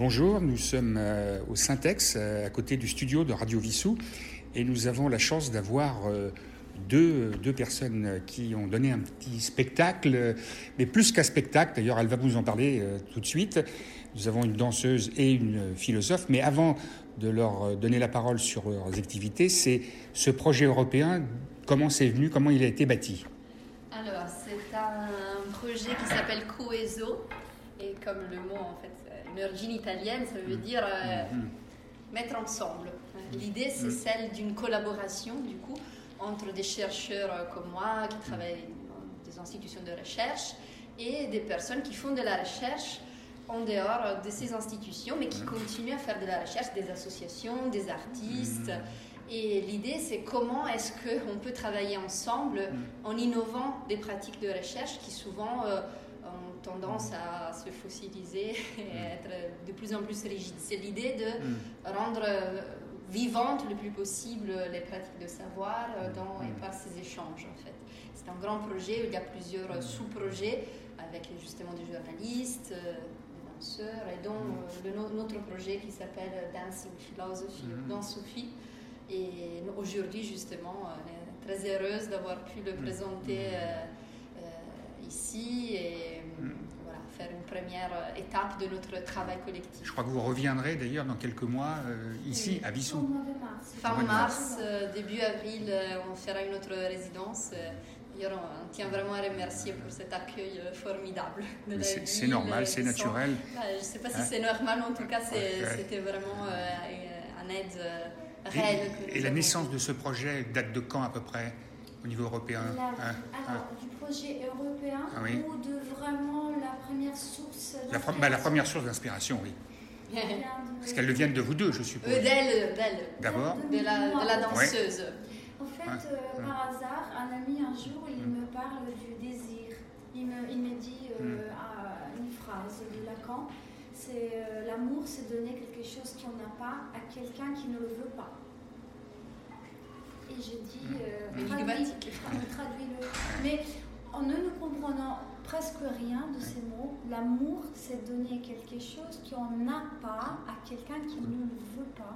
Bonjour, nous sommes au Saint-Ex, à côté du studio de Radio Vissous, et nous avons la chance d'avoir deux personnes qui ont donné un petit spectacle, mais plus qu'un spectacle, d'ailleurs elle va vous en parler tout de suite. Nous avons une danseuse et une philosophe, mais avant de leur donner la parole sur leurs activités, c'est ce projet européen, comment c'est venu, comment il a été bâti. Alors, c'est un projet qui s'appelle Coeso, et comme le mot, en fait, une origine italienne, ça veut dire mettre ensemble. L'idée, c'est celle d'une collaboration, du coup, entre des chercheurs comme moi, qui travaillent dans des institutions de recherche, et des personnes qui font de la recherche en dehors de ces institutions, mais qui continuent à faire de la recherche, des associations, des artistes. Et l'idée, c'est comment est-ce qu'on peut travailler ensemble en innovant des pratiques de recherche qui souvent ont tendance à se fossiliser et à être de plus en plus rigides. C'est l'idée de rendre vivante le plus possible les pratiques de savoir dans et par ces échanges, en fait. C'est un grand projet, il y a plusieurs sous-projets avec justement des journalistes, des danseurs, et dont notre projet qui s'appelle Dancing Philosophy, Dansophie. Et aujourd'hui, justement, on est très heureuse d'avoir pu le présenter ici et voilà, faire une première étape de notre travail collectif. Je crois que vous reviendrez d'ailleurs dans quelques mois ici, à Vissous. Fin mars, début avril, on fera une autre résidence. D'ailleurs, on tient vraiment à remercier pour cet accueil formidable de la ville. C'est normal, c'est naturel. Je ne sais pas si c'est normal, en tout cas, c'était vraiment un aide réelle. Et la naissance de ce projet date de quand à peu près, au niveau européen? Du projet européen ou de vraiment la première source d'inspiration? La première source d'inspiration, oui. Parce qu'elles viennent de vous deux, je suppose. D'elle. D'abord de la danseuse. Ouais. En fait, par hasard, un ami un jour, il me parle du désir. Il me dit une phrase de Lacan. C'est l'amour, c'est donner quelque chose qu'on n'a pas à quelqu'un qui ne le veut pas. Et je dis, traduis-le. Mais en ne nous comprenant presque rien de ces mots, l'amour, c'est donner quelque chose qu'on n'a pas à quelqu'un qui ne le veut pas.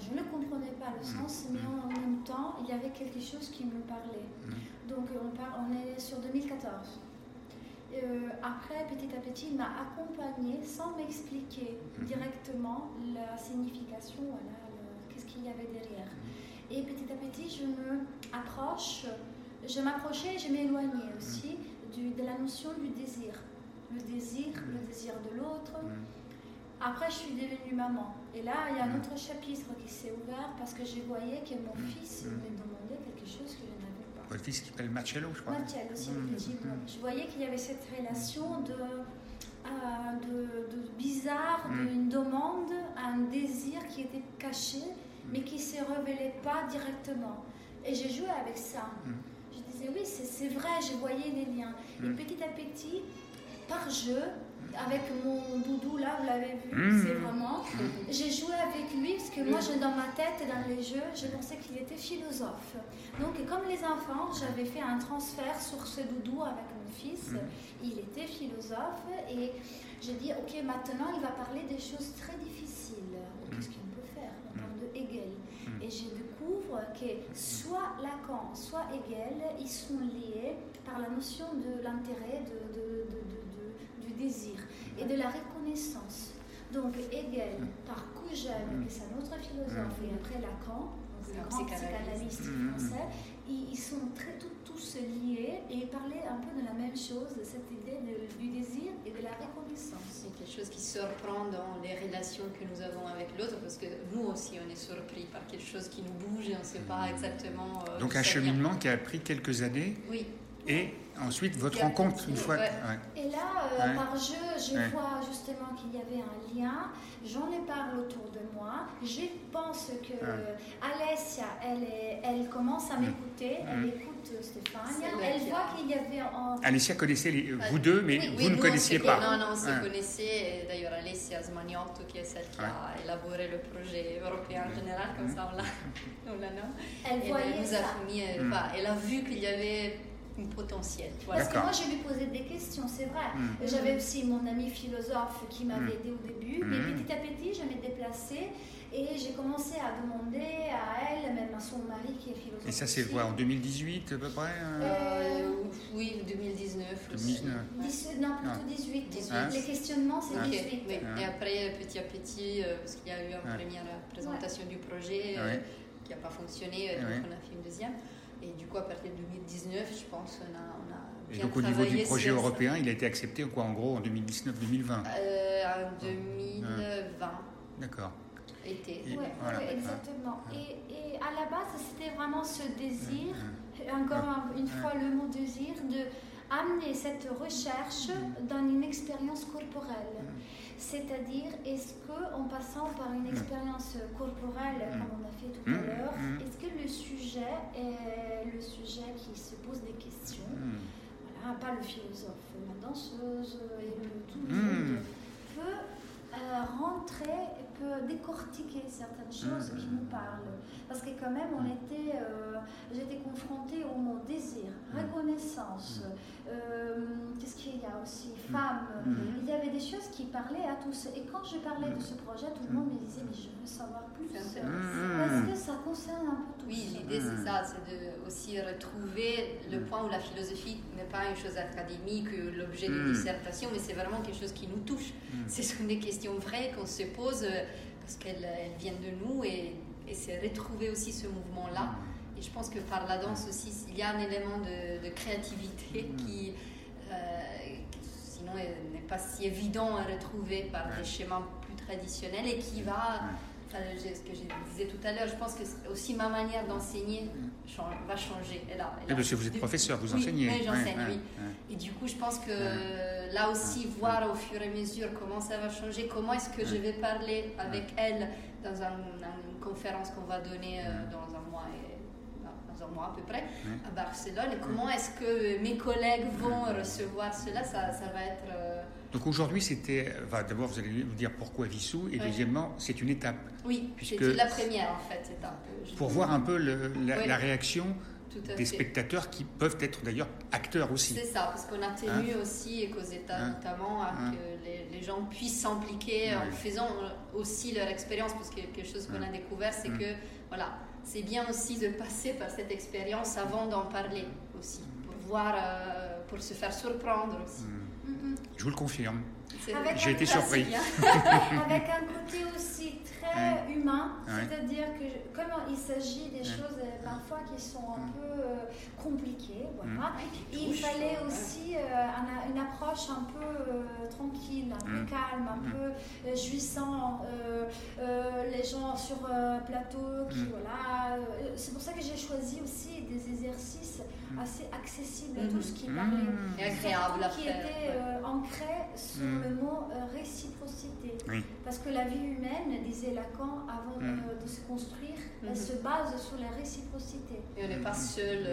Je ne comprenais pas le sens, mais en même temps, il y avait quelque chose qui me parlait. Donc on est sur 2014. Après, petit à petit, il m'a accompagnée sans m'expliquer directement la signification, qu'est-ce qu'il y avait derrière. Et petit à petit, je m'approchais et je m'éloignais aussi de la notion du désir. Le désir de l'autre. Après, je suis devenue maman. Et là, il y a un autre chapitre qui s'est ouvert parce que je voyais que mon fils me demandait quelque chose que je n'avais pas. Votre fils qui s'appelle Marcello, je crois. Marcello, c'est je voyais qu'il y avait cette relation de bizarre, d'une demande, un désir qui était caché, mais qui ne se révélait pas directement. Et j'ai joué avec ça. Je disais, oui, c'est vrai, je voyais des liens. Et petit à petit, par jeu, avec mon doudou, là, vous l'avez vu, c'est vraiment... J'ai joué avec lui, parce que moi, dans ma tête, dans les jeux, je pensais qu'il était philosophe. Donc, comme les enfants, j'avais fait un transfert sur ce doudou avec mon fils. Il était philosophe, et j'ai dit, ok, maintenant, il va parler des choses très difficiles. Qu'est-ce qu'on peut faire? On parle de Hegel. Et je découvre que soit Lacan, soit Hegel, ils sont liés par la notion de l'intérêt du désir et de la reconnaissance. Donc Hegel, par Kujen, qui est un autre philosophe, et après Lacan, un grand psychanalyste français, ils sont tous liés et ils parlaient un peu de la même chose, de cette idée du désir et de la reconnaissance. C'est quelque chose qui surprend dans les relations que nous avons avec l'autre, parce que nous aussi on est surpris par quelque chose qui nous bouge et on ne sait pas exactement... Donc un cheminement qui a pris quelques années. Oui. Et ensuite, votre rencontre, une fois... Et là, par jeu, je vois justement qu'il y avait un lien. J'en parle autour de moi. Je pense que Alessia, elle commence à m'écouter. Elle écoute Stéphane. Elle voit qu'il y avait... Alessia connaissait vous deux, mais vous ne connaissiez pas. Non, on se connaissait. D'ailleurs, Alessia Zmaniotto, qui est celle qui a élaboré le projet européen en général, comme ça, on l'a nommé. Elle voyait ça. Elle a vu qu'il y avait... potentiel. Voilà. Parce que moi, j'ai lui poser des questions, c'est vrai. Mm. J'avais aussi mon ami philosophe qui m'avait aidé au début, mais petit à petit, je m'ai déplacée et j'ai commencé à demander à elle, même à son mari qui est philosophe. Et ça, c'est quoi, en 2018 à peu près oui, 2019. 2019. Ouais. 18, non, plutôt 18. 18. Hein? Les questionnements, c'est 18. Oui. Hein? Et après, petit à petit, parce qu'il y a eu une première présentation du projet qui n'a pas fonctionné, donc on a fait une deuxième. Et du coup, à partir de 2019, je pense qu'on a bien travaillé. Et donc, au niveau du projet européen, il a été accepté quoi, en gros, en 2019-2020 En 2020. D'accord. Été. Oui, voilà. Exactement. Et à la base, c'était vraiment ce désir, encore une fois le mot désir, d'amener cette recherche dans une expérience corporelle. C'est-à-dire, est-ce qu'en passant par une expérience corporelle, comme on a fait tout à l'heure, est-ce que le sujet est le sujet qui se pose des questions, voilà, pas le philosophe, la danseuse et tout le monde, peut rentrer, peut décortiquer certaines choses qui nous parlent. Parce que quand même, j'étais confrontée au mot désir, reconnaissance, qu'est-ce qu'il y a aussi, femme. Il y avait des choses qui parlaient à tous. Et quand je parlais de ce projet, tout le monde me disait, mais je veux savoir plus. Parce que ça concerne un peu tout. Oui, l'idée c'est ça, c'est de aussi retrouver le point où la philosophie n'est pas une chose académique, l'objet de dissertation, mais c'est vraiment quelque chose qui nous touche. Ce sont des questions vraies qu'on se pose parce qu'elles viennent de nous et c'est retrouver aussi ce mouvement-là. Et je pense que par la danse aussi, il y a un élément de créativité qui, sinon, n'est pas si évident à retrouver par des schémas plus traditionnels et qui va, ce que je disais tout à l'heure, je pense que aussi ma manière d'enseigner va changer. Et là, parce que vous êtes professeur, vous enseignez. Oui, j'enseigne, Et du coup, je pense que là aussi, voir au fur et à mesure comment ça va changer, comment est-ce que je vais parler avec elle dans une conférence qu'on va donner dans un mois à peu près, à Barcelone, et comment est-ce que mes collègues vont recevoir cela, ça va être... Donc aujourd'hui, c'était... Enfin, d'abord, vous allez me dire pourquoi Vissous, et deuxièmement, c'est une étape. Oui, c'était la première, en fait, étape. Pour voir un peu la réaction des spectateurs qui peuvent être d'ailleurs acteurs aussi. C'est ça, parce qu'on a tenu aussi, et qu'aux États notamment, que les gens puissent s'impliquer en faisant aussi leur expérience, parce que quelque chose qu'on a découvert, c'est que, voilà, c'est bien aussi de passer par cette expérience avant d'en parler aussi, pour voir, pour se faire surprendre aussi. Je vous le confirme, j'ai été surpris. Avec un côté aussi très humain, c'est-à-dire que comme il s'agit des choses parfois qui sont un peu compliquées, voilà, il fallait aussi une approche un peu tranquille, un peu calme, un peu jouissant, les gens sur plateau, qui voilà. C'est pour ça que j'ai choisi aussi des exercices assez accessibles à tous, qui parlaient, et agréables à faire, ancré sur le mot réciprocité. Oui. Parce que la vie humaine, disait Lacan, avant de se construire, elle se base sur la réciprocité. Et on n'est pas seul,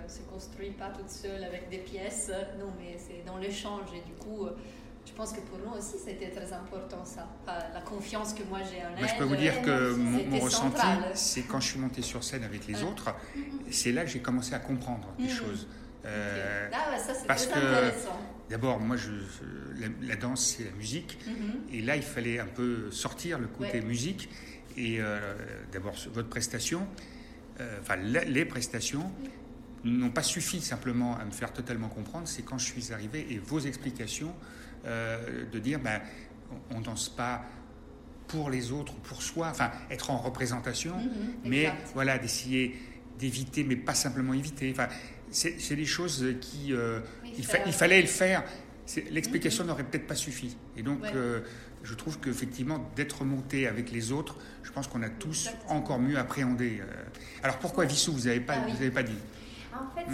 on ne se construit pas toute seule avec des pièces, non, mais c'est dans l'échange. Et du coup, je pense que pour nous aussi, c'était très important ça. Enfin, la confiance que moi j'ai en elle. Moi, je peux vous dire que mon ressenti, c'est quand je suis montée sur scène avec les autres, c'est là que j'ai commencé à comprendre des choses. Ça, c'est parce très intéressant. D'abord, moi, la danse, c'est la musique. Et là, il fallait un peu sortir le côté musique. Et d'abord, votre prestation, enfin, les prestations n'ont pas suffi simplement à me faire totalement comprendre. C'est quand je suis arrivé et vos explications de dire, on ne danse pas pour les autres, pour soi. Enfin, être en représentation, mais voilà, d'essayer d'éviter, mais pas simplement éviter. Enfin, c'est des choses qui... il fallait le faire. L'explication n'aurait peut-être pas suffi. Et donc, je trouve qu'effectivement, d'être monté avec les autres, je pense qu'on a tous encore mieux appréhendé. Alors, pourquoi Vissous, vous n'avez pas dit? En fait,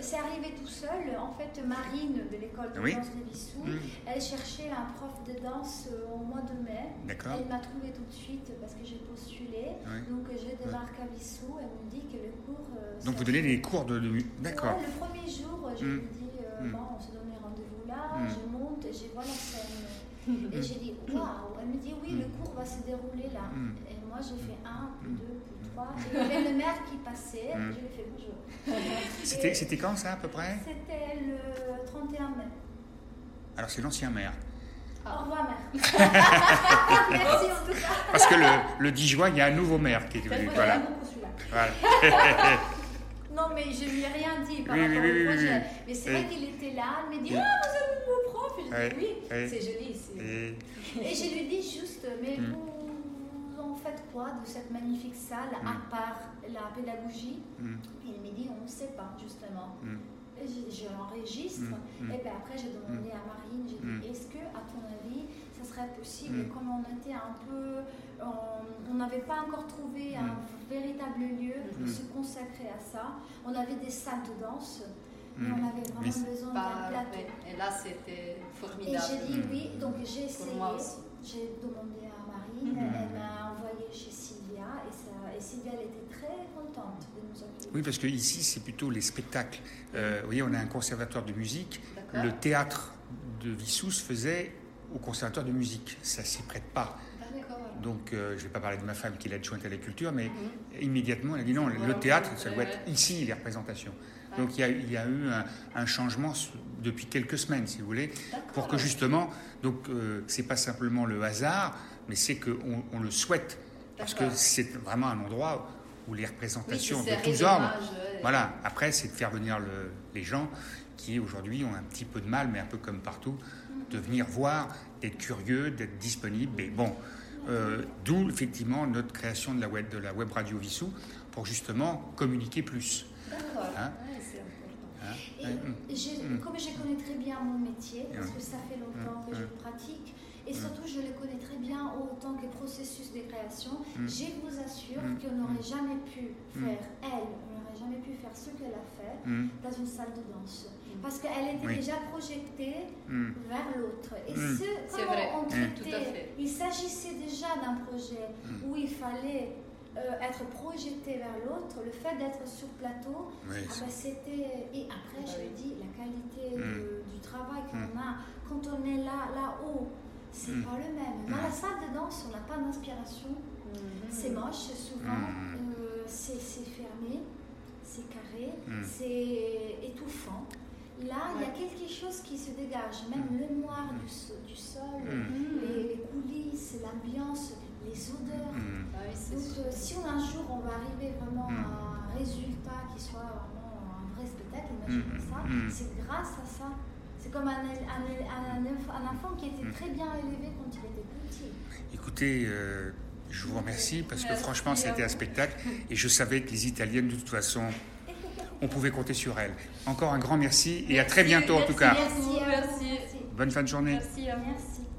c'est arrivé tout seul. En fait, Marine, de l'école de danse de Vissous, elle cherchait un prof de danse au mois de mai. D'accord. Elle m'a trouvée tout de suite parce que j'ai postulé. Oui. Donc, je débarque à Vissous. Elle me dit que le cours... Donc, vous donnez des cours de... D'accord. Ouais, le premier jour, je lui dis, on se donne rendez-vous là, je monte et je vois la scène. Et j'ai dit, waouh. Elle me dit, oui, le cours va se dérouler là. Et moi, j'ai fait 1, 2, 3. moi, et il y avait le maire qui passait, je lui ai fait bonjour. C'était quand ça à peu près? C'était le 31 mai. Alors c'est l'ancien maire. Au revoir maire. Merci en tout cas. Parce que le 10 juin, il y a un nouveau maire qui est venu. Voilà. Voilà. Non, mais je lui ai rien dit par rapport au projet. Mais c'est vrai qu'il était là, il m'a dit « Ah, vous avez un nouveau prof !» Et je lui ai dit « Oui, c'est joli ici. » Et je lui ai dit juste « Mais vous en faites quoi de cette magnifique salle, à part la pédagogie ?» Il m'a dit « On ne sait pas, justement. » Et je l'enregistre. Et puis après, j'ai demandé à Marine, j'ai dit « Est-ce que, à ton avis, ça serait possible ?» Et comme on était un peu... On n'avait pas encore trouvé un véritable lieu pour se consacrer à ça. On avait des salles de danse, mais on avait vraiment besoin d'un plateau. Et là, c'était formidable. Et j'ai dit oui, donc j'ai essayé. J'ai demandé à Marine, elle m'a envoyée chez Silvia, et Silvia, elle était très contente de nous accueillir. Oui, parce qu'ici, c'est plutôt les spectacles. Vous voyez, on a un conservatoire de musique. D'accord. Le théâtre de Vissous se faisait au conservatoire de musique. Ça ne s'y prête pas. Donc, je ne vais pas parler de ma femme qui est adjointe à la culture, mais immédiatement, elle a dit non, le théâtre, ça doit être ici, les représentations. Ah. Donc, il y a eu un changement depuis quelques semaines, si vous voulez, pour que justement, donc, ce n'est pas simplement le hasard, mais c'est qu'on le souhaite. Parce que c'est vraiment un endroit où les représentations de tous ordres. Voilà. Après, c'est de faire venir les gens qui, aujourd'hui, ont un petit peu de mal, mais un peu comme partout, de venir voir, d'être curieux, d'être disponible. Mais bon... D'où effectivement notre création de la web radio Vissous pour justement communiquer plus. D'accord, c'est important. Comme je connais très bien mon métier, parce que ça fait longtemps que je pratique, et surtout je le connais très bien autant que processus de création, je vous assure qu'on n'aurait jamais pu faire ce qu'elle a fait dans une salle de danse, parce qu'elle était déjà projetée vers l'autre, et c'est vrai. On traitait, il s'agissait déjà d'un projet où il fallait être projeté vers l'autre. Le fait d'être sur plateau, c'était, et après je le dis, la qualité du travail qu'on a quand on est là-haut, c'est pas le même. Dans la salle de danse, on n'a pas d'inspiration, c'est moche souvent, c'est fermé, c'est carré, c'est étouffant. Là, il y a quelque chose qui se dégage, même le noir du sol, les coulisses, l'ambiance, les odeurs. Donc, si un jour on va arriver vraiment à un résultat qui soit vraiment un vrai spectacle, imaginez ça, c'est grâce à ça. C'est comme un enfant qui était très bien élevé quand il était petit. Écoutez... Je vous remercie parce que franchement, c'était un spectacle et je savais que les Italiennes, de toute façon, on pouvait compter sur elles. Encore un grand merci et à très bientôt en tout cas. Merci. Bonne fin de journée. Merci.